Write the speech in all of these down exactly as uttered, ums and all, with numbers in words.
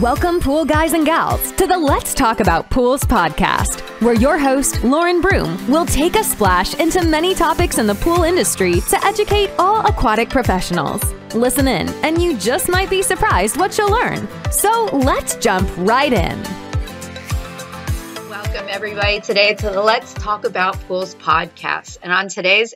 Welcome, pool guys and gals, to the Let's Talk About Pools podcast, where your host, Lauren Broom, will take a splash into many topics in the pool industry to educate all aquatic professionals. Listen in, and you just might be surprised what you'll learn. So let's jump right in. Welcome, everybody, today to the Let's Talk About Pools podcast. And on today's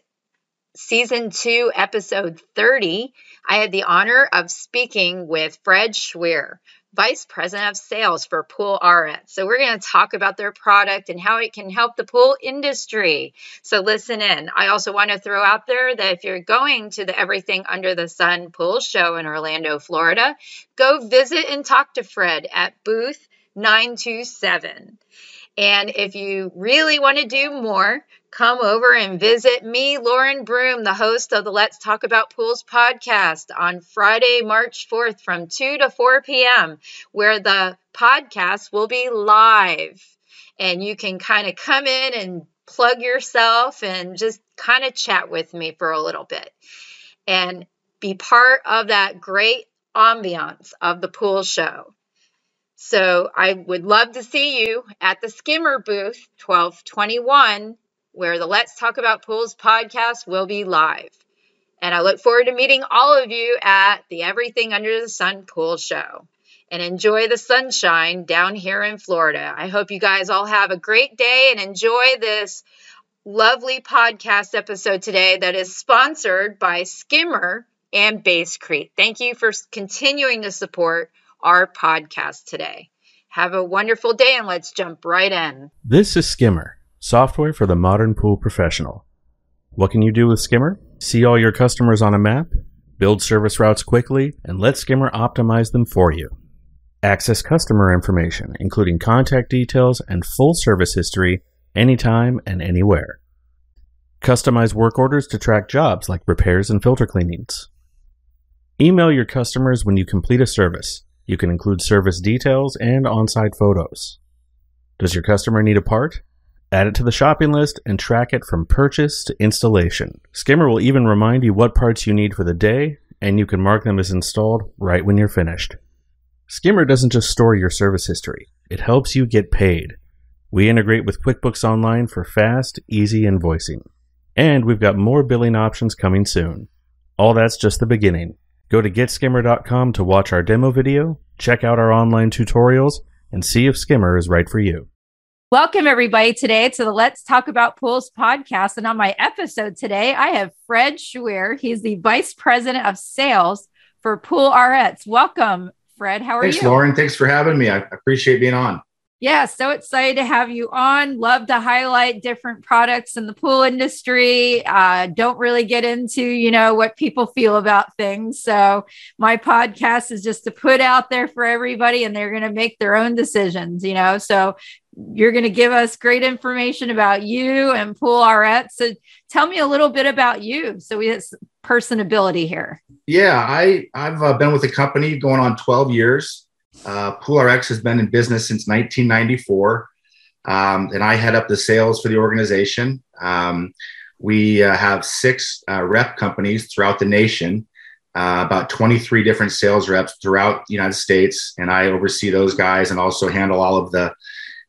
season two, episode thirty, I had the honor of speaking with Fred Schweer, Vice President of Sales for PoolRF. So we're going to talk about their product and how it can help the pool industry. So listen in. I also want to throw out there that if you're going to the Everything Under the Sun pool show in Orlando, Florida, go visit and talk to Fred at booth nine two seven. And if you really want to do more, come over and visit me, Lauren Broom, the host of the Let's Talk About Pools podcast on Friday, March fourth from two to four p.m., where the podcast will be live. And you can kind of come in and plug yourself and just kind of chat with me for a little bit and be part of that great ambiance of the pool show. So I would love to see you at the Skimmer booth, twelve twenty-one, where the Let's Talk About Pools podcast will be live. And I look forward to meeting all of you at the Everything Under the Sun pool show. And enjoy the sunshine down here in Florida. I hope you guys all have a great day and enjoy this lovely podcast episode today that is sponsored by Skimmer and Basecrete. Thank you for continuing to support our podcast today. Have a wonderful day and let's jump right in. This is Skimmer. Software for the modern pool professional. What can you do with Skimmer? See all your customers on a map, build service routes quickly, and let Skimmer optimize them for you. Access customer information, including contact details and full service history, anytime and anywhere. Customize work orders to track jobs like repairs and filter cleanings. Email your customers when you complete a service. You can include service details and on-site photos. Does your customer need a part? Add it to the shopping list and track it from purchase to installation. Skimmer will even remind you what parts you need for the day, and you can mark them as installed right when you're finished. Skimmer doesn't just store your service history. It helps you get paid. We integrate with QuickBooks Online for fast, easy invoicing. And we've got more billing options coming soon. All that's just the beginning. Go to get skimmer dot com to watch our demo video, check out our online tutorials, and see if Skimmer is right for you. Welcome, everybody, today to the Let's Talk About Pools podcast. And on my episode today, I have Fred Schweer. He's the Vice President of Sales for PoolRx. Welcome, Fred. How are Thanks, you? Thanks, Lauren. Thanks for having me. I appreciate being on. Yeah, so excited to have you on. Love to highlight different products in the pool industry. Uh, don't really get into, you know, what people feel about things. So my podcast is just to put out there for everybody, and they're going to make their own decisions, you know, so you're going to give us great information about you and PoolRF. So tell me a little bit about you. So we have personability here. Yeah, I, I've uh, been with the company going on twelve years. Uh, PoolRX has been in business since nineteen ninety-four. Um, and I head up the sales for the organization. Um, we uh, have six uh, rep companies throughout the nation, uh, about twenty-three different sales reps throughout the United States. And I oversee those guys and also handle all of the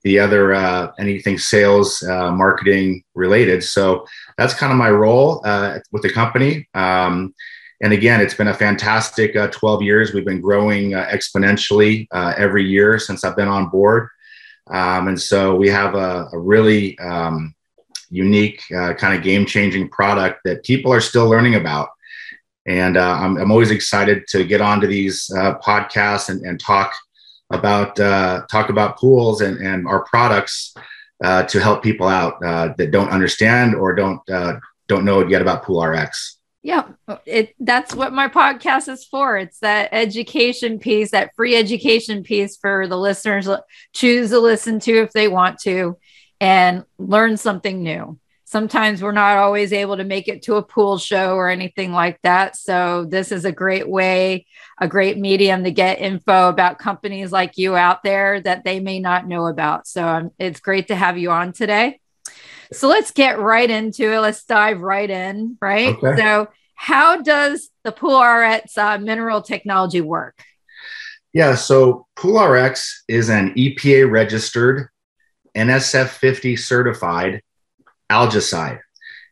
the other, uh, anything sales, uh, marketing related. So that's kind of my role, uh, with the company. Um, and again, it's been a fantastic, uh, twelve years. We've been growing uh, exponentially, uh, every year since I've been on board. Um, and so we have a, a really, um, unique, uh, kind of game-changing product that people are still learning about. And, uh, I'm, I'm always excited to get onto these, uh, podcasts and, and talk about uh, talk about pools and, and our products uh, to help people out uh, that don't understand or don't uh, don't know yet about PoolRX. Yeah, it, that's what my podcast is for. It's that education piece, that free education piece for the listeners choose to listen to if they want to and learn something new. Sometimes we're not always able to make it to a pool show or anything like that. So this is a great way, a great medium to get info about companies like you out there that they may not know about. So um, it's great to have you on today. So let's get right into it. Let's dive right in, right? Okay. So how does the PoolRX uh, mineral technology work? Yeah, so PoolRx is an E P A-registered, N S F fifty certified algicide.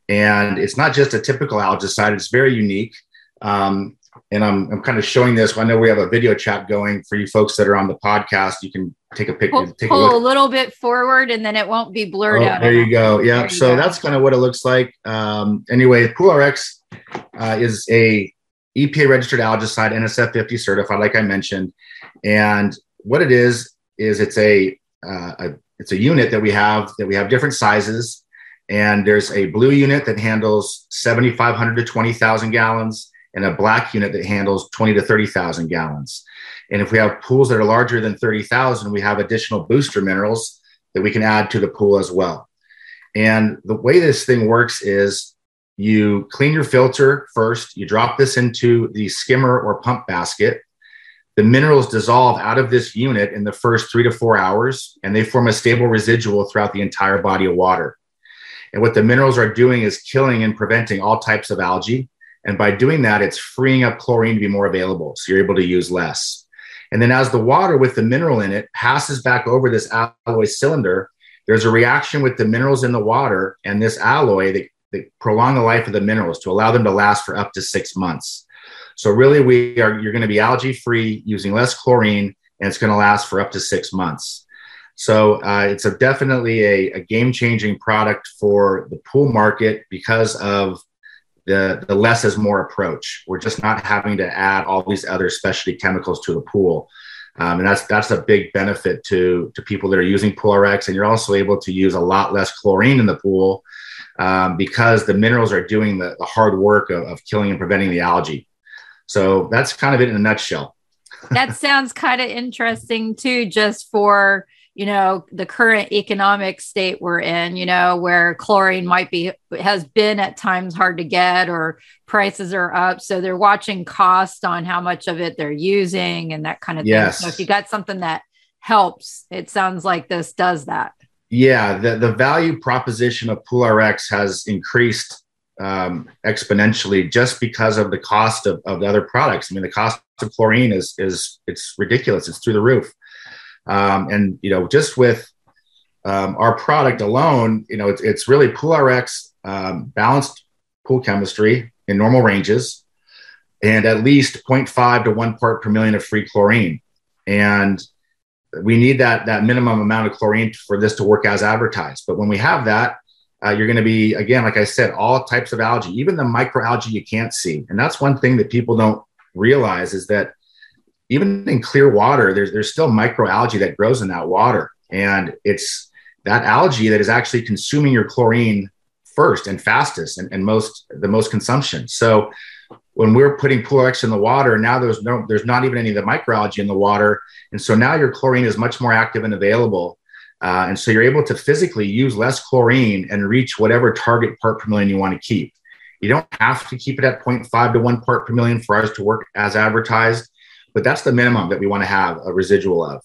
And it's not just a typical algicide, it's very unique. Um, and I'm, I'm kind of showing this. I know we have a video chat going for you folks that are on the podcast. You can take a picture. Pull, take pull a, look. a little bit forward and then it won't be blurred oh, out. There you go. Yeah, so go. That's kind of what it looks like. Um, anyway, PoolRx uh, is a E P A-registered algicide, N S F fifty certified, like I mentioned. And what it is, is it's a, uh, a it's a unit that we have, that we have different sizes. And there's a blue unit that handles seventy-five hundred to twenty thousand gallons and a black unit that handles twenty to thirty thousand gallons. And if we have pools that are larger than thirty thousand, we have additional booster minerals that we can add to the pool as well. And the way this thing works is you clean your filter first, you drop this into the skimmer or pump basket. The minerals dissolve out of this unit in the first three to four hours, and they form a stable residual throughout the entire body of water. And what the minerals are doing is killing and preventing all types of algae. And by doing that, it's freeing up chlorine to be more available, so you're able to use less. And then as the water with the mineral in it passes back over this alloy cylinder, there's a reaction with the minerals in the water and this alloy that, that prolong the life of the minerals to allow them to last for up to six months. So really, we are you're going to be algae-free, using less chlorine, and it's going to last for up to six months. So uh, it's a definitely a, a game-changing product for the pool market because of the, the less is more approach. We're just not having to add all these other specialty chemicals to the pool. Um, and that's that's a big benefit to, to people that are using PoolRx. And you're also able to use a lot less chlorine in the pool um, because the minerals are doing the, the hard work of, of killing and preventing the algae. So that's kind of it in a nutshell. That sounds kind of interesting too, just for, you know, the current economic state we're in, you know, where chlorine might be, has been at times hard to get or prices are up. So they're watching cost on how much of it they're using and that kind of yes. thing. So if you got something that helps, it sounds like this does that. Yeah. The, the value proposition of PoolRx has increased Um, exponentially just because of the cost of, of the other products. I mean, the cost of chlorine is, is it's ridiculous. It's through the roof. Um, and, you know, just with um, our product alone, you know, it's, it's really PoolRx um, balanced pool chemistry in normal ranges and at least zero point five to one part per million of free chlorine. And we need that, that minimum amount of chlorine for this to work as advertised. But when we have that, Uh, you're going to be, again, like I said, all types of algae, even the microalgae you can't see. And that's one thing that people don't realize is that even in clear water, there's, there's still microalgae that grows in that water. And it's that algae that is actually consuming your chlorine first and fastest and, and most, the most consumption. So when we're putting PoolRx in the water, now there's no, there's not even any of the microalgae in the water. And so now your chlorine is much more active and available. Uh, and so you're able to physically use less chlorine and reach whatever target part per million you want to keep. You don't have to keep it at zero point five to one part per million for ours to work as advertised, but that's the minimum that we want to have a residual of.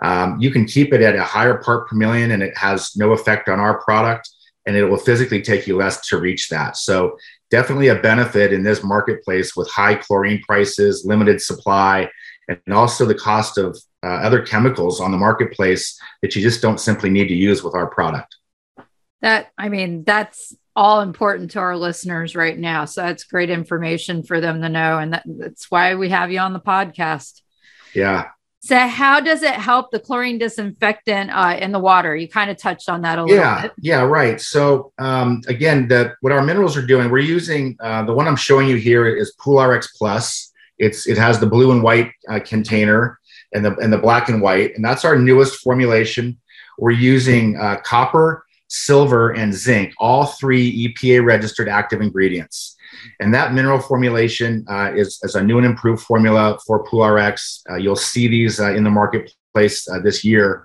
Um, you can keep it at a higher part per million and it has no effect on our product and it will physically take you less to reach that. So definitely a benefit in this marketplace with high chlorine prices, limited supply, and also the cost of uh, other chemicals on the marketplace that you just don't simply need to use with our product. That, I mean, that's all important to our listeners right now. So that's great information for them to know. And that, that's why we have you on the podcast. Yeah. So how does it help the chlorine disinfectant uh, in the water? You kind of touched on that a little yeah, bit. Yeah, right. So um, again, the, what our minerals are doing, we're using, uh, the one I'm showing you here is PoolRx Plus. It's, it has the blue and white uh, container and the, and the black and white. And that's our newest formulation. We're using uh, copper, silver, and zinc, all three E P A-registered active ingredients. And that mineral formulation uh, is, is a new and improved formula for PoolRx. Uh, you'll see these uh, in the marketplace uh, this year.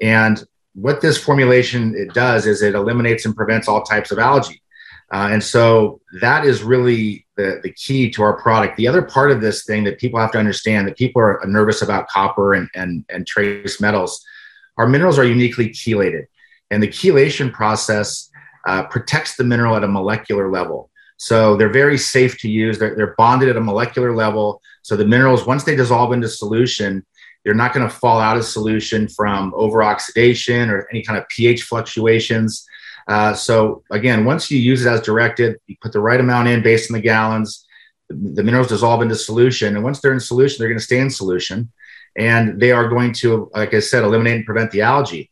And what this formulation it does is it eliminates and prevents all types of algae. Uh, and so that is really the, the key to our product. The other part of this thing that people have to understand that people are nervous about copper and, and, and trace metals, our minerals are uniquely chelated. And the chelation process uh, protects the mineral at a molecular level. So they're very safe to use. They're, they're bonded at a molecular level. So the minerals, once they dissolve into solution, You're not going to fall out of solution from overoxidation or any kind of pH fluctuations. Uh, so again, once you use it as directed, you put the right amount in based on the gallons, the minerals dissolve into solution. And once they're in solution, they're going to stay in solution. And they are going to, like I said, eliminate and prevent the algae.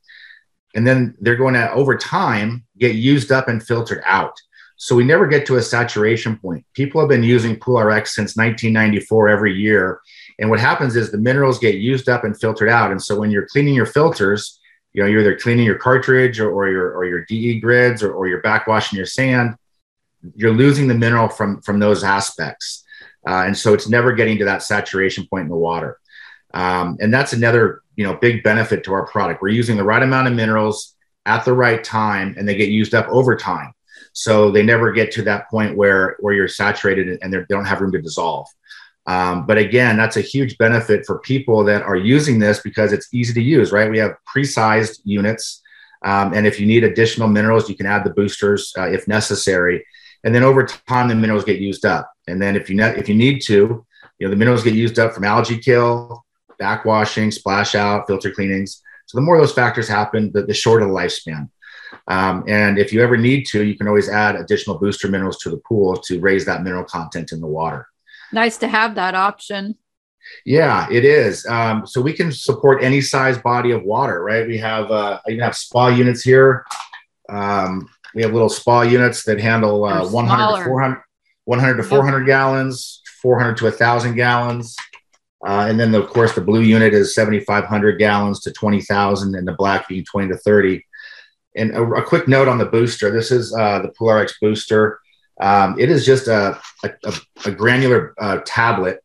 And then they're going to, over time, get used up and filtered out. So we never get to a saturation point. People have been using PoolRx since nineteen ninety-four every year. And what happens is the minerals get used up and filtered out. And so when you're cleaning your filters, you know, you're either cleaning your cartridge or, or your or your D E grids or, or you're backwashing your sand, you're losing the mineral from, from those aspects. Uh, and so it's never getting to that saturation point in the water. Um, and that's another, you know, big benefit to our product. We're using the right amount of minerals at the right time, and they get used up over time. So they never get to that point where, where you're saturated and they don't have room to dissolve. Um, but again, that's a huge benefit for people that are using this because it's easy to use, right? We have pre-sized units. Um, and if you need additional minerals, you can add the boosters uh, if necessary. And then over time, the minerals get used up. And then if you, ne- if you need to, you know, the minerals get used up from algae kill, backwashing, splash out, filter cleanings. So the more those factors happen, the, the shorter the lifespan. Um, and if you ever need to, you can always add additional booster minerals to the pool to raise that mineral content in the water. Nice to have that option. Yeah, it is. Um, so we can support any size body of water, right? We have, uh, I even have spa units here. Um, we have little spa units that handle uh, one hundred to four hundred, one hundred to four hundred yep. gallons, four hundred to one thousand gallons. Uh, and then, the, of course, the blue unit is seventy-five hundred gallons to twenty thousand, and the black being twenty to thirty. And a, a quick note on the booster. This is uh, the PoolRx booster. Um, it is just a, a, a granular uh, tablet.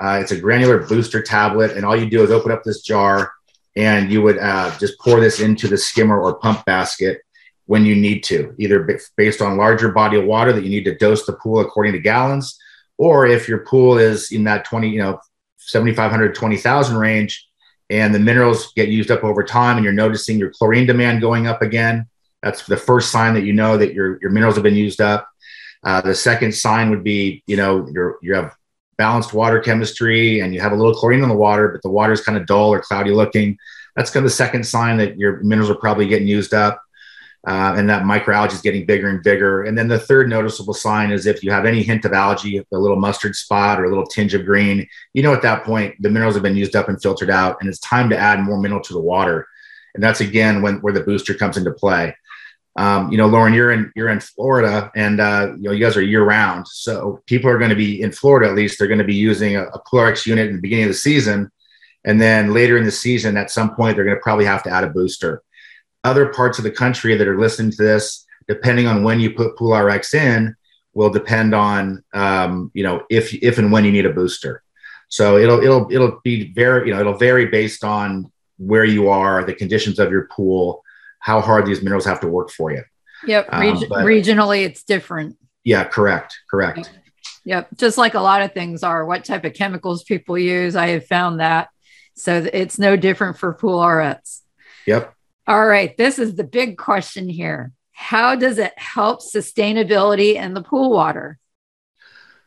Uh, it's a granular booster tablet. And all you do is open up this jar, and you would uh, just pour this into the skimmer or pump basket when you need to, either b- based on larger body of water that you need to dose the pool according to gallons, or if your pool is in that twenty, you know, seventy-five hundred, twenty thousand range, and the minerals get used up over time, and you're noticing your chlorine demand going up again. That's the first sign that you know that your, your minerals have been used up. Uh, the second sign would be, you know, you're, you have balanced water chemistry and you have a little chlorine in the water, but the water is kind of dull or cloudy looking. That's kind of the second sign that your minerals are probably getting used up, uh, and that microalgae is getting bigger and bigger. And then the third noticeable sign is if you have any hint of algae, a little mustard spot or a little tinge of green, you know, at that point, the minerals have been used up and filtered out, and it's time to add more mineral to the water. And that's, again, when where the booster comes into play. Um, you know, Lauren, you're in, you're in Florida, and, uh, you know, you guys are year round. So people are going to be in Florida, at least they're going to be using a, a PoolRx unit in the beginning of the season. And then later in the season, at some point, they're going to probably have to add a booster. Other parts of the country that are listening to this, depending on when you put PoolRx in, will depend on, um, you know, if, if, and when you need a booster. So it'll, it'll, it'll be very, you know, it'll vary based on where you are, the conditions of your pool, how hard these minerals have to work for you. Yep. Reg- um, but, regionally, it's different. Yeah, correct. Correct. Yep. Yep. Just like a lot of things are, what type of chemicals people use. I have found that. So it's no different for PoolRx. Yep. All right. This is the big question here. How does it help sustainability in the pool water?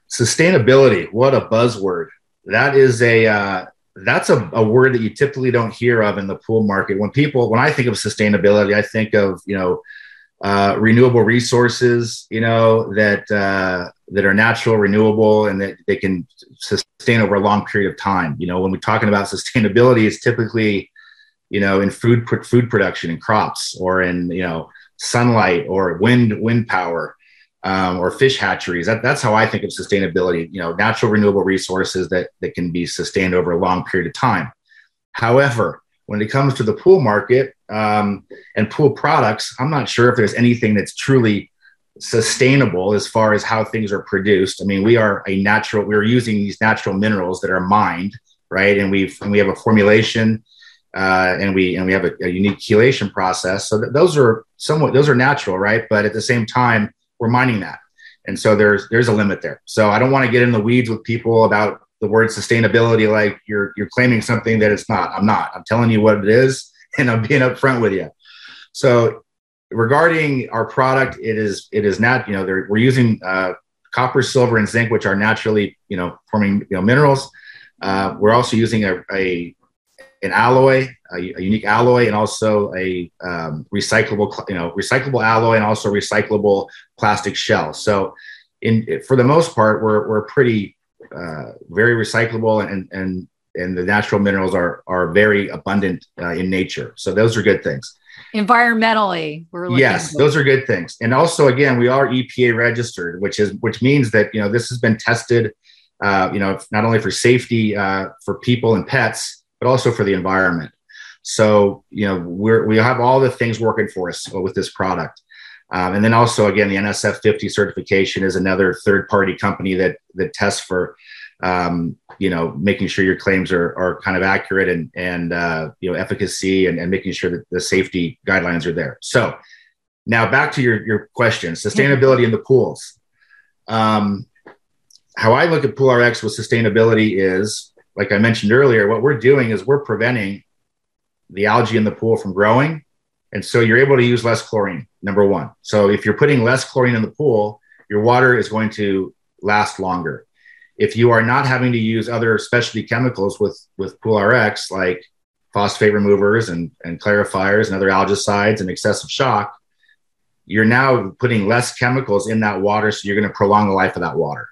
Sustainability. What a buzzword. That is a, uh, That's a, a word that you typically don't hear of in the pool market. When people, when I think of sustainability, I think of, you know, uh, renewable resources, you know, that, uh, that are natural, renewable, and that they can sustain over a long period of time. You know, when we're talking about sustainability, it's typically, you know, in food, food production and crops, or in, you know, sunlight or wind, wind power, um, or fish hatcheries. That, that's how I think of sustainability, you know, natural renewable resources that, that can be sustained over a long period of time. However, when it comes to the pool market, um, and pool products, I'm not sure if there's anything that's truly sustainable as far as how things are produced. I mean, we are a natural, we're using these natural minerals that are mined, right? And we've, and we have a formulation, uh, and we, and we have a, a unique chelation process. So th- those are somewhat, those are natural, right? But at the same time, we're mining that. And so there's, there's a limit there. So I don't want to get in the weeds with people about the word sustainability. Like you're, you're claiming something that it's not. I'm not, I'm telling you what it is, and I'm being upfront with you. So regarding our product, it is, it is not, you know, we're using uh, copper, silver, and zinc, which are naturally, you know, forming, you know, minerals. Uh, we're also using a, a, an alloy, a, a unique alloy, and also a um, recyclable, you know, recyclable alloy, and also recyclable plastic shell. So, in for the most part, we're we're pretty uh, very recyclable, and and and the natural minerals are are very abundant uh, in nature. So those are good things. Environmentally, we're looking yes, those are good things. And also, again, we are E P A registered, which is which means that you know this has been tested. Uh, you know, not only for safety uh, for people and pets, but also for the environment. So, you know, we're, we have all the things working for us with this product. Um, and then also, again, the N S F fifty certification is another third-party company that that tests for, um, you know, making sure your claims are are kind of accurate and, and uh, you know, efficacy and, and making sure that the safety guidelines are there. So now back to your, your question, sustainability in the pools. Um, How I look at PoolRx with sustainability is, like I mentioned earlier, what we're doing is we're preventing the algae in the pool from growing. And so you're able to use less chlorine, number one. So if you're putting less chlorine in the pool, your water is going to last longer. If you are not having to use other specialty chemicals with, with PoolRx, like phosphate removers and, and clarifiers and other algicides and excessive shock, you're now putting less chemicals in that water. So you're going to prolong the life of that water.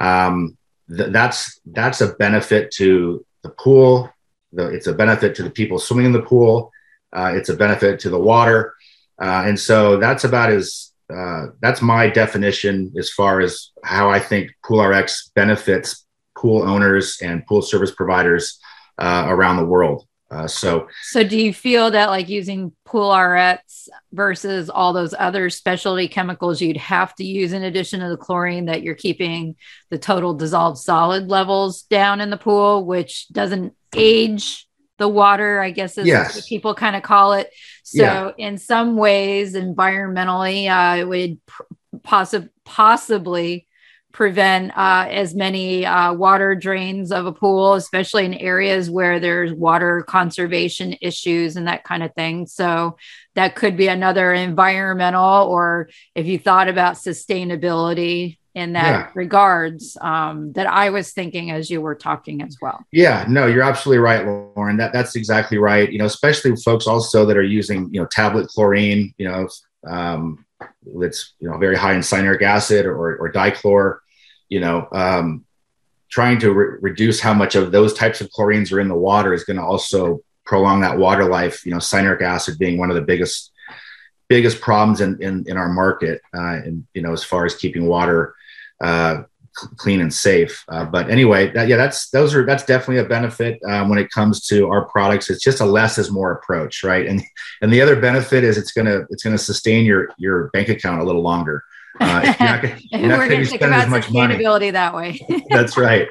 Um, th- that's, that's a benefit to the pool. The, it's a benefit to the people swimming in the pool. Uh, it's a benefit to the water. Uh, and so that's about as, uh, that's my definition as far as how I think PoolRx benefits pool owners and pool service providers, uh, around the world. Uh, so, so do you feel that like using PoolRx versus all those other specialty chemicals you'd have to use in addition to the chlorine, that you're keeping the total dissolved solid levels down in the pool, which doesn't age the water, I guess is yes. what people kind of call it. So yeah. in some ways, environmentally, uh, it would pr- possi- possibly prevent uh, as many uh, water drains of a pool, especially in areas where there's water conservation issues and that kind of thing. So that could be another environmental, or if you thought about sustainability in that yeah. regards, um, that I was thinking as you were talking as well. Yeah, no, you're absolutely right, Lauren. That that's exactly right. You know, especially folks also that are using, you know, tablet chlorine, you know, um, that's, you know, very high in cyanuric acid or, or dichlor. You know, um, trying to re- reduce how much of those types of chlorines are in the water is going to also prolong that water life. You know, cyanuric acid being one of the biggest, biggest problems in, in, in our market. Uh, and, you know, as far as keeping water uh, c- clean and safe. Uh, but anyway, that, yeah, that's, those are, that's definitely a benefit uh, when it comes to our products. It's just a less is more approach. Right. And, and the other benefit is it's going to, it's going to sustain your, your bank account a little longer. Uh, you're not, we're going to think about sustainability that way. That's right.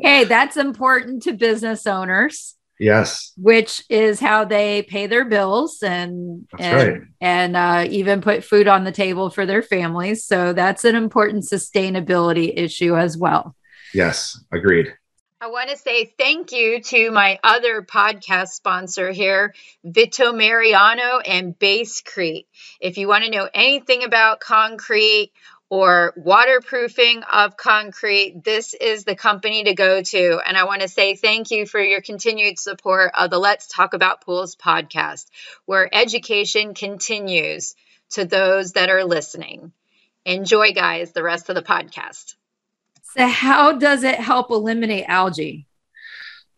Hey, that's important to business owners. Yes. Which is how they pay their bills and that's and, right. and uh, even put food on the table for their families. So that's an important sustainability issue as well. Yes, agreed. I want to say thank you to my other podcast sponsor here, Vito Mariano and Basecrete. If you want to know anything about concrete or waterproofing of concrete, this is the company to go to. And I want to say thank you for your continued support of the Let's Talk About Pools podcast, where education continues to those that are listening. Enjoy, guys, the rest of the podcast. So how does it help eliminate algae?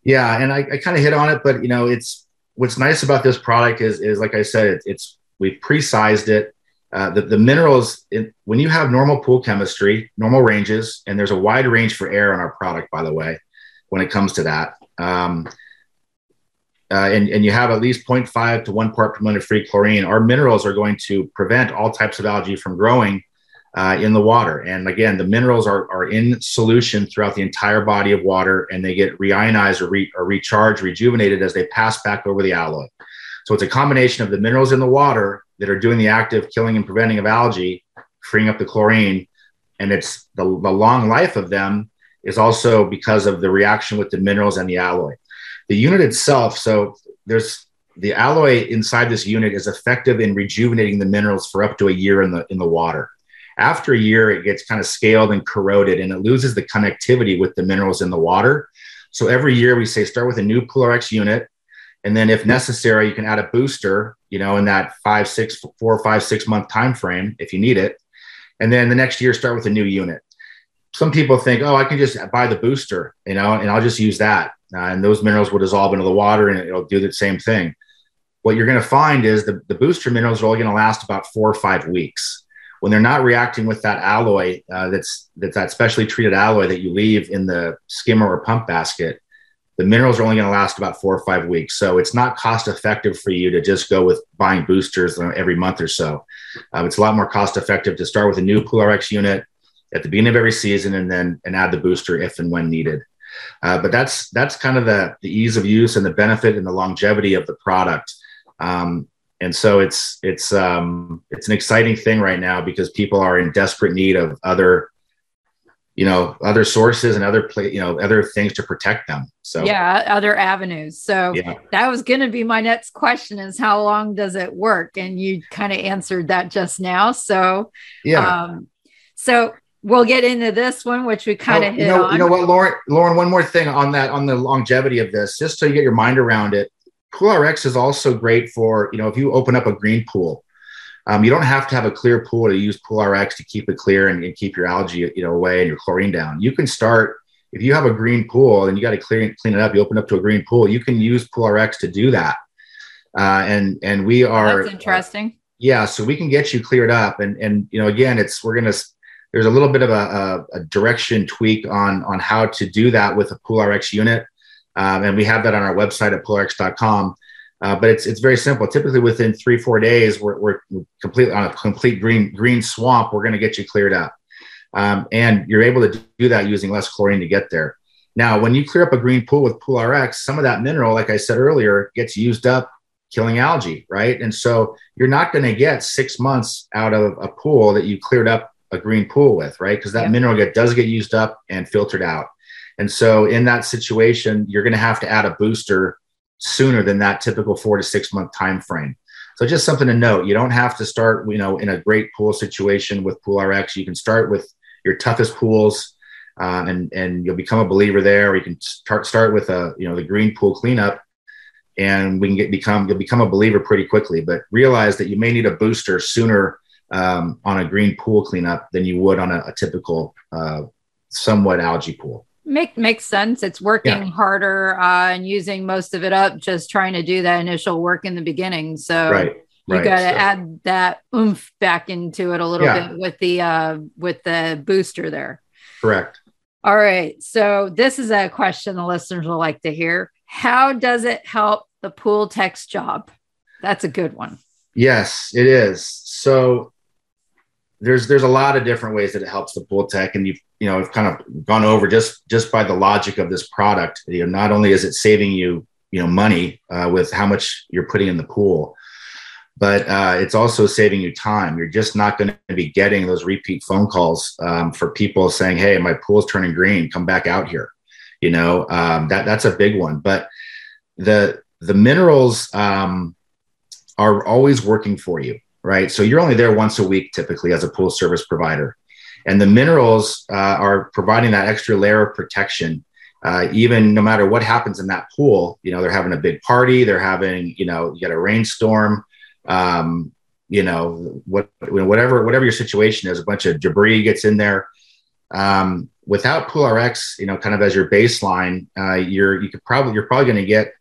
Yeah, and I, I kind of hit on it, but you know, it's what's nice about this product is, is like I said, it, it's we've pre-sized it. Uh, the, the minerals, in, when you have normal pool chemistry, normal ranges, and there's a wide range for error on our product, by the way, when it comes to that. Um, uh, and, and you have at least zero point five to one part per million of free chlorine, our minerals are going to prevent all types of algae from growing Uh, in the water. And again, the minerals are, are in solution throughout the entire body of water, and they get reionized or, re, or recharged, rejuvenated as they pass back over the alloy. So it's a combination of the minerals in the water that are doing the active killing and preventing of algae, freeing up the chlorine. And it's the, the long life of them is also because of the reaction with the minerals and the alloy. The unit itself, so there's the alloy inside this unit is effective in rejuvenating the minerals for up to a year in the in the water. After a year, it gets kind of scaled and corroded, and it loses the connectivity with the minerals in the water. So every year we say start with a new PoolRx unit. And then if necessary, you can add a booster, you know, in that five, six, four, five, six month time frame if you need it. And then the next year, start with a new unit. Some people think, oh, I can just buy the booster, you know, and I'll just use that. Uh, and those minerals will dissolve into the water and it'll do the same thing. What you're going to find is the, the booster minerals are only going to last about four or five weeks. When they're not reacting with that alloy, uh, that's, that's that specially treated alloy that you leave in the skimmer or pump basket, the minerals are only going to last about four or five weeks. So it's not cost effective for you to just go with buying boosters every month or so. Um, it's a lot more cost effective to start with a new PoolRx unit at the beginning of every season and then and add the booster if and when needed. Uh, but that's that's kind of the, the ease of use and the benefit and the longevity of the product. Um, and so it's it's um, it's an exciting thing right now because people are in desperate need of other you know, other sources and other, pla- you know, other things to protect them. So yeah, other avenues. So yeah. That was going to be my next question is how long does it work? And you kind of answered that just now. So, yeah. Um, so we'll get into this one, which we kind of, oh, you, know, you know what, Lauren, Lauren, one more thing on that, on the longevity of this, just so you get your mind around it. PoolRx is also great for, you know, if you open up a green pool, Um, you don't have to have a clear pool to use PoolRx to keep it clear and, and keep your algae, you know, away and your chlorine down. You can start, if you have a green pool and you got to clear clean it up, you open up to a green pool, you can use PoolRx to do that. Uh, and, and we are, that's interesting. Uh, yeah. So we can get you cleared up and, and, you know, again, it's, we're going to, there's a little bit of a, a, a direction tweak on, on how to do that with a PoolRx unit. Um, and we have that on our website at pool r x dot com. Uh, but it's it's very simple. Typically, within three four days, we're we're completely on a complete green green swamp. We're going to get you cleared up, um, and you're able to do that using less chlorine to get there. Now, when you clear up a green pool with PoolRx, some of that mineral, like I said earlier, gets used up killing algae, right? And so you're not going to get six months out of a pool that you cleared up a green pool with, right? Because that yeah. mineral get, does get used up and filtered out. And so in that situation, you're going to have to add a booster sooner than that typical four to six month time frame. So just something to note, you don't have to start, you know, in a great pool situation with PoolRx. You can start with your toughest pools uh, and, and you'll become a believer there. Or you can start, start with a, you know, the green pool cleanup and we can get, become, you'll become a believer pretty quickly, but realize that you may need a booster sooner um, on a green pool cleanup than you would on a, a typical uh, somewhat algae pool. Make makes sense. It's working yeah. harder uh, and using most of it up, just trying to do that initial work in the beginning. So right, you right, got to so. add that oomph back into it a little yeah. bit with the uh, with the booster there. Correct. All right. So this is a question the listeners will like to hear. How does it help the pool tech's job? That's a good one. Yes, it is. So there's there's a lot of different ways that it helps the pool tech, and you've you know, I've kind of gone over just, just by the logic of this product. You know, not only is it saving you, you know, money uh, with how much you're putting in the pool, but uh, it's also saving you time. You're just not going to be getting those repeat phone calls um, for people saying, "Hey, my pool's turning green. Come back out here." You know, um, that that's a big one. But the the minerals um, are always working for you, right? So you're only there once a week typically as a pool service provider. And the minerals uh, are providing that extra layer of protection, uh, even no matter what happens in that pool. You know, they're having a big party. They're having, you know, you got a rainstorm, um, you know, what, whatever, whatever your situation is, a bunch of debris gets in there. Um, without PoolRx, you know, kind of as your baseline, uh, you're, you could probably, you're probably going to get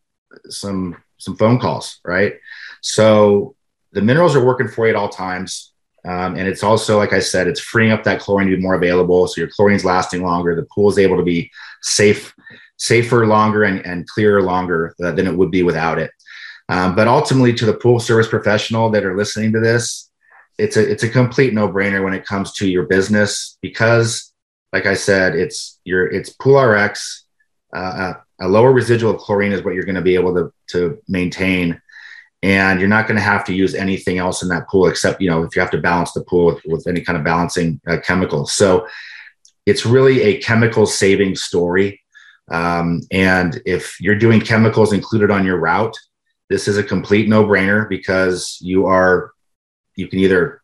some, some phone calls, right? So the minerals are working for you at all times. Um, and it's also, like I said, it's freeing up that chlorine to be more available. So your chlorine's lasting longer. The pool is able to be safe, safer longer and, and clearer longer uh, than it would be without it. Um, but ultimately, to the pool service professional that are listening to this, it's a it's a complete no-brainer when it comes to your business because, like I said, it's your it's PoolRx. Uh, a, a lower residual of chlorine is what you're going to be able to to maintain. And you're not going to have to use anything else in that pool except, you know, if you have to balance the pool with, with any kind of balancing uh, chemicals. So it's really a chemical saving story. Um, and if you're doing chemicals included on your route, this is a complete no-brainer because you are, you can either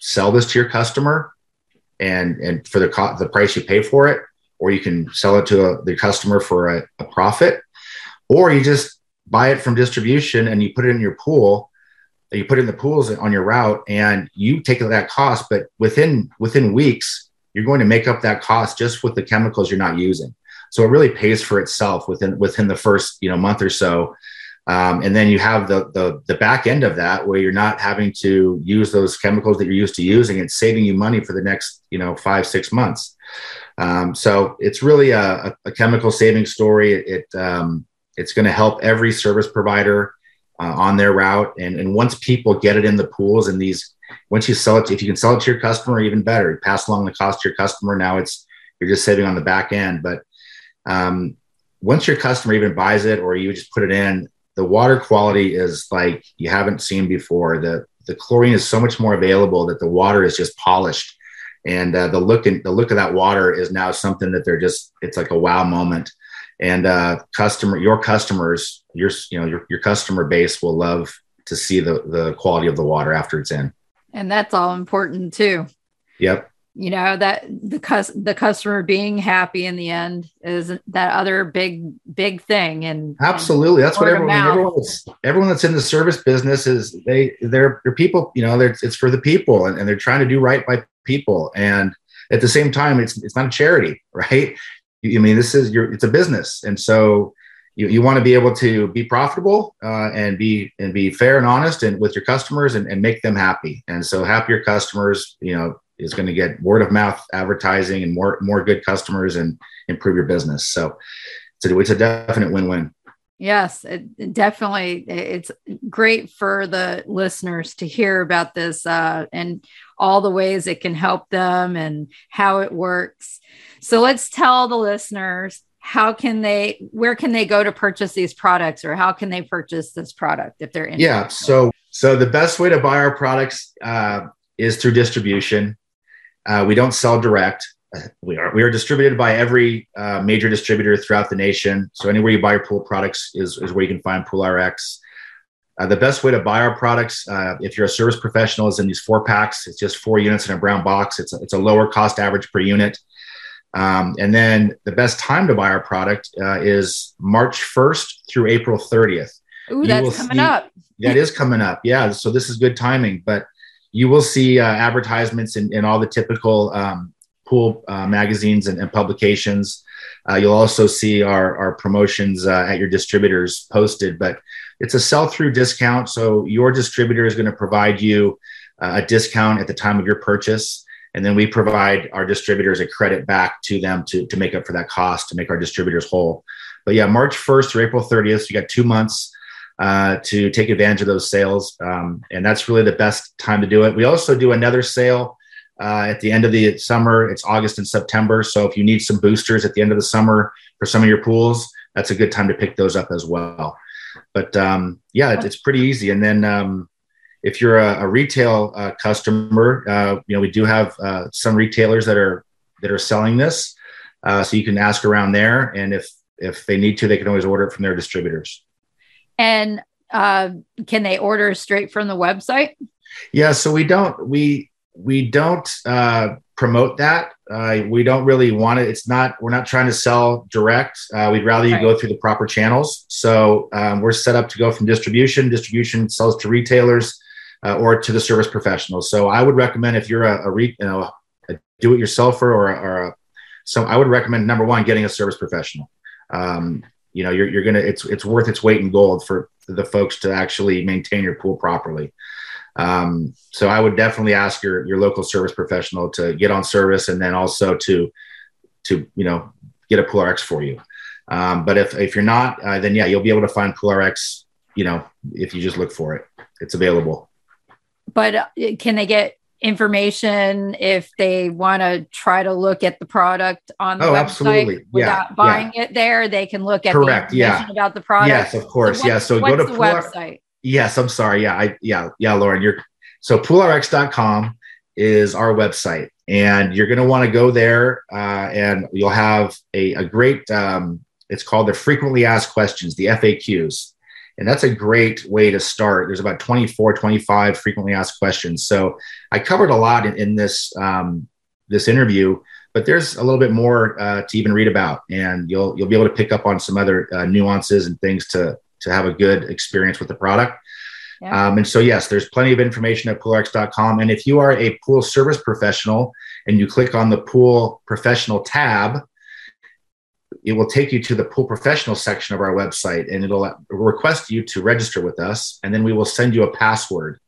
sell this to your customer and, and for the, co- the price you pay for it, or you can sell it to a, the customer for a, a profit, or you just buy it from distribution and you put it in your pool. You put it in the pools on your route and you take that cost, but within within weeks, you're going to make up that cost just with the chemicals you're not using. So it really pays for itself within within the first you know month or so. Um, and then you have the, the the back end of that where you're not having to use those chemicals that you're used to using. It's saving you money for the next you know five, six months. Um, so it's really a, a chemical saving story. It, it um, it's going to help every service provider Uh, on their route. And, and once people get it in the pools and these, once you sell it, if you can sell it to your customer, even better, you pass along the cost to your customer. Now it's, you're just saving on the back end. But um, once your customer even buys it, or you just put it in, the water quality is like you haven't seen before. The, the chlorine is so much more available that the water is just polished. And uh, the look and the look of that water is now something that they're just, it's like a wow moment. And uh, customer, your customers, your you know your your customer base will love to see the the quality of the water after it's in. And that's all important too. Yep. You know that the cus the customer being happy in the end is that other big big thing. And absolutely, and that's what everyone everyone that's, everyone that's in the service business is. They they're, they're people. You know, they're, it's for the people, and, and they're trying to do right by people. And at the same time, it's it's not a charity, right? I mean, this is your, it's a business. And so you, you want to be able to be profitable uh, and be, and be fair and honest and with your customers and, and make them happy. And so happier customers, you know, is going to get word of mouth advertising and more, more good customers and improve your business. So it's a, it's a definite win-win. Yes, it definitely. It's great for the listeners to hear about this uh, and all the ways it can help them and how it works. So let's tell the listeners, how can they, where can they go to purchase these products, or how can they purchase this product if they're interested? Yeah, so so the best way to buy our products uh, is through distribution. Uh, we don't sell direct. We are we are distributed by every uh, major distributor throughout the nation. So anywhere you buy your pool products is, is where you can find PoolRx. Uh, the best way to buy our products, uh, if you're a service professional, is in these four packs. It's just four units in a brown box. It's a, it's a lower cost average per unit. Um, and then the best time to buy our product uh, is March first through April thirtieth. Ooh, that's coming up. That is coming up. Yeah. So this is good timing, but you will see uh, advertisements in, in all the typical um pool uh, magazines and, and publications. Uh, you'll also see our, our promotions uh, at your distributors posted, but it's a sell-through discount. So your distributor is going to provide you uh, a discount at the time of your purchase. And then we provide our distributors a credit back to them to, to make up for that cost, to make our distributors whole. But yeah, March first through April thirtieth, so you got two months uh, to take advantage of those sales. Um, and that's really the best time to do it. We also do another sale Uh, at the end of the summer. It's August and September. So if you need some boosters at the end of the summer for some of your pools, that's a good time to pick those up as well. But um, yeah, it's, it's pretty easy. And then um, if you're a, a retail uh, customer, uh, you know, we do have uh, some retailers that are, that are selling this. Uh, so you can ask around there. And if, if they need to, they can always order it from their distributors. And uh, can they order straight from the website? Yeah. So we don't, we, We don't uh, promote that. Uh, we don't really want it. It's not, we're not trying to sell direct. Uh, we'd rather you right. go through the proper channels. So um, we're set up to go from distribution. Distribution sells to retailers uh, or to the service professionals. So I would recommend if you're a, a re, you know, a do-it-yourselfer or, a, or a, so I would recommend number one, getting a service professional. Um, you know, you're, you're going to, it's, it's worth its weight in gold for the folks to actually maintain your pool properly. Um, so I would definitely ask your, your local service professional to get on service, and then also to, to, you know, get a PoolRx for you. Um, but if, if you're not, uh, then yeah, you'll be able to find PoolRx, you know, if you just look for it, it's available. But can they get information if they want to try to look at the product on the oh, website absolutely. without yeah, buying yeah. it there? They can look at Correct. the information yeah. about the product. Yes, of course. So yeah. So go to the website. Yes, I'm sorry. Yeah, I, yeah, yeah, Lauren. You're so pool R X dot com is our website, and you're going to want to go there, uh, and you'll have a, a great. Um, it's called the frequently asked questions, the F A Qs, and that's a great way to start. There's about twenty-four, twenty-five frequently asked questions. So I covered a lot in, in this um, this interview, but there's a little bit more uh, to even read about, and you'll you'll be able to pick up on some other uh, nuances and things to to have a good experience with the product. Yeah. Um, and so, yes, there's plenty of information at pool r x dot com. And if you are a pool service professional and you click on the pool professional tab, it will take you to the pool professional section of our website, and it'll request you to register with us. And then we will send you a password,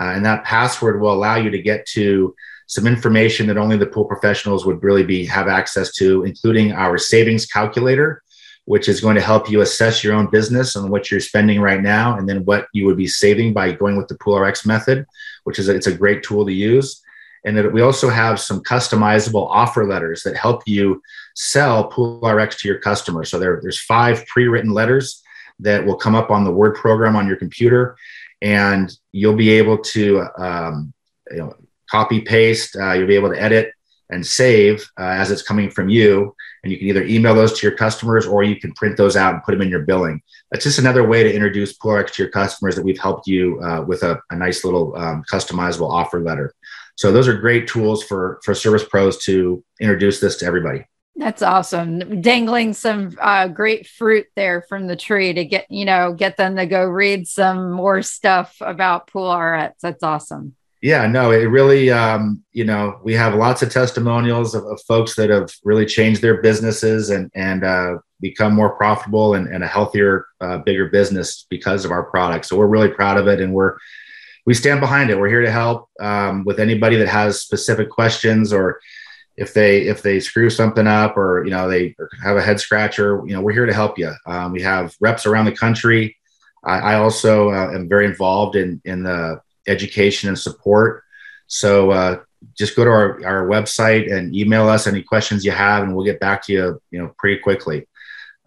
uh, and that password will allow you to get to some information that only the pool professionals would really be have access to, including our savings calculator, which is going to help you assess your own business and what you're spending right now, and then what you would be saving by going with the PoolRx method, which is a, it's a great tool to use. And that we also have some customizable offer letters that help you sell PoolRx to your customers. So there, there's five pre-written letters that will come up on the Word program on your computer, and you'll be able to um, you know, copy, paste, uh, you'll be able to edit and save uh, as it's coming from you. And you can either email those to your customers, or you can print those out and put them in your billing. That's just another way to introduce PoolRx to your customers, that we've helped you uh, with a, a nice little um, customizable offer letter. So those are great tools for, for service pros to introduce this to everybody. That's awesome. Dangling some uh, great fruit there from the tree to get, you know, get them to go read some more stuff about PoolRx. That's awesome. Yeah, no, it really, um, you know, we have lots of testimonials of, of folks that have really changed their businesses and, and uh, become more profitable and, and a healthier, uh, bigger business because of our product. So we're really proud of it, and we're, we stand behind it. We're here to help um, with anybody that has specific questions, or if they, if they screw something up, or, you know, they have a head scratcher, you know, we're here to help you. Um, we have reps around the country. I, I also uh, am very involved in, in the education and support. So uh, just go to our, our website and email us any questions you have, and we'll get back to you, you know, pretty quickly.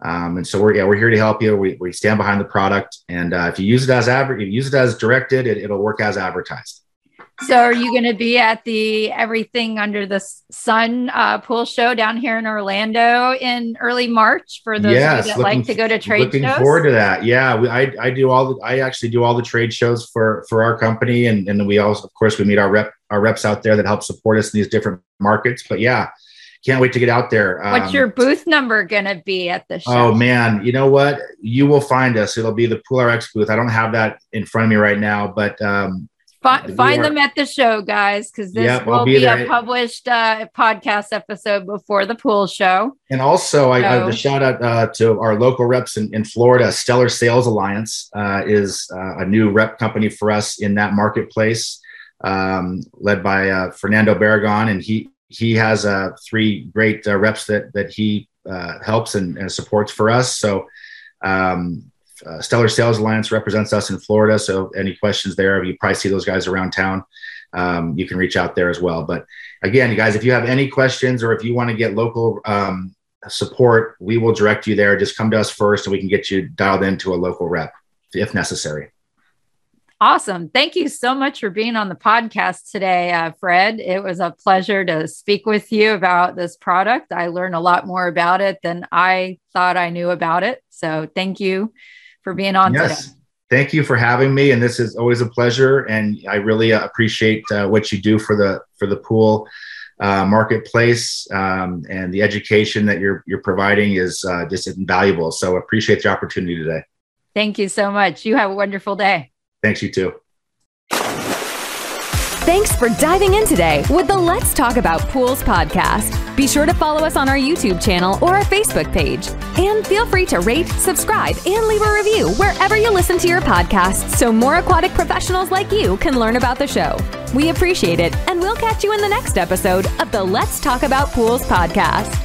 Um, and so we're, yeah, we're here to help you. We, we stand behind the product. And uh, if you use it as adver- if you use it as directed, it, it'll work as advertised. So are you going to be at the Everything Under the Sun uh, pool show down here in Orlando in early March for those yes, of you that looking, like to go to trade looking shows? Looking forward to that. Yeah, we, I I do all the, I actually do all the trade shows for, for our company, and and we also, of course, we meet our rep our reps out there that help support us in these different markets. But yeah, can't wait to get out there. Um, What's your booth number going to be at the show? Oh man, you know what? You will find us. It'll be the PoolRx booth. I don't have that in front of me right now, but um Find, find them at the show, guys, because this yep, will be, be a published uh, podcast episode before the pool show. And also, so. I, I have a shout out uh, to our local reps in, in Florida. Stellar Sales Alliance uh, is uh, a new rep company for us in that marketplace, um, led by uh, Fernando Barragán. And he he has uh, three great uh, reps that, that he uh, helps and, and supports for us. So, um Uh, Stellar Sales Alliance represents us in Florida. So any questions there, you probably see those guys around town. Um, you can reach out there as well. But again, you guys, if you have any questions, or if you want to get local um, support, we will direct you there. Just come to us first, and we can get you dialed into a local rep if necessary. Awesome. Thank you so much for being on the podcast today, uh, Fred. It was a pleasure to speak with you about this product. I learned a lot more about it than I thought I knew about it. So thank you for being on yes. today. Thank you for having me. And this is always a pleasure. And I really uh, appreciate uh, what you do for the, for the pool uh, marketplace, um, and the education that you're, you're providing is uh, just invaluable. So appreciate the opportunity today. Thank you so much. You have a wonderful day. Thanks, you too. Thanks for diving in today with the Let's Talk About Pools podcast. Be sure to follow us on our YouTube channel or our Facebook page. And feel free to rate, subscribe, and leave a review wherever you listen to your podcasts, so more aquatic professionals like you can learn about the show. We appreciate it, and we'll catch you in the next episode of the Let's Talk About Pools podcast.